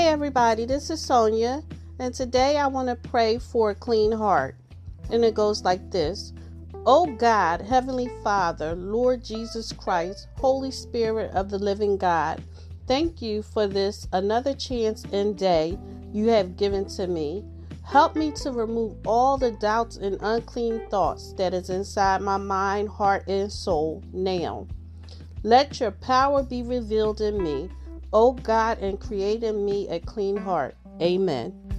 Hey everybody, this is Sonia, and today I want to pray for a clean heart. And it goes like this. Oh God, Heavenly Father, Lord Jesus Christ, Holy Spirit of the living God, thank you for this another chance and day you have given to me. Help me to remove all the doubts and unclean thoughts that is inside my mind, heart, and soul now. Let your power be revealed in me. O God, and create in me a clean heart. Amen.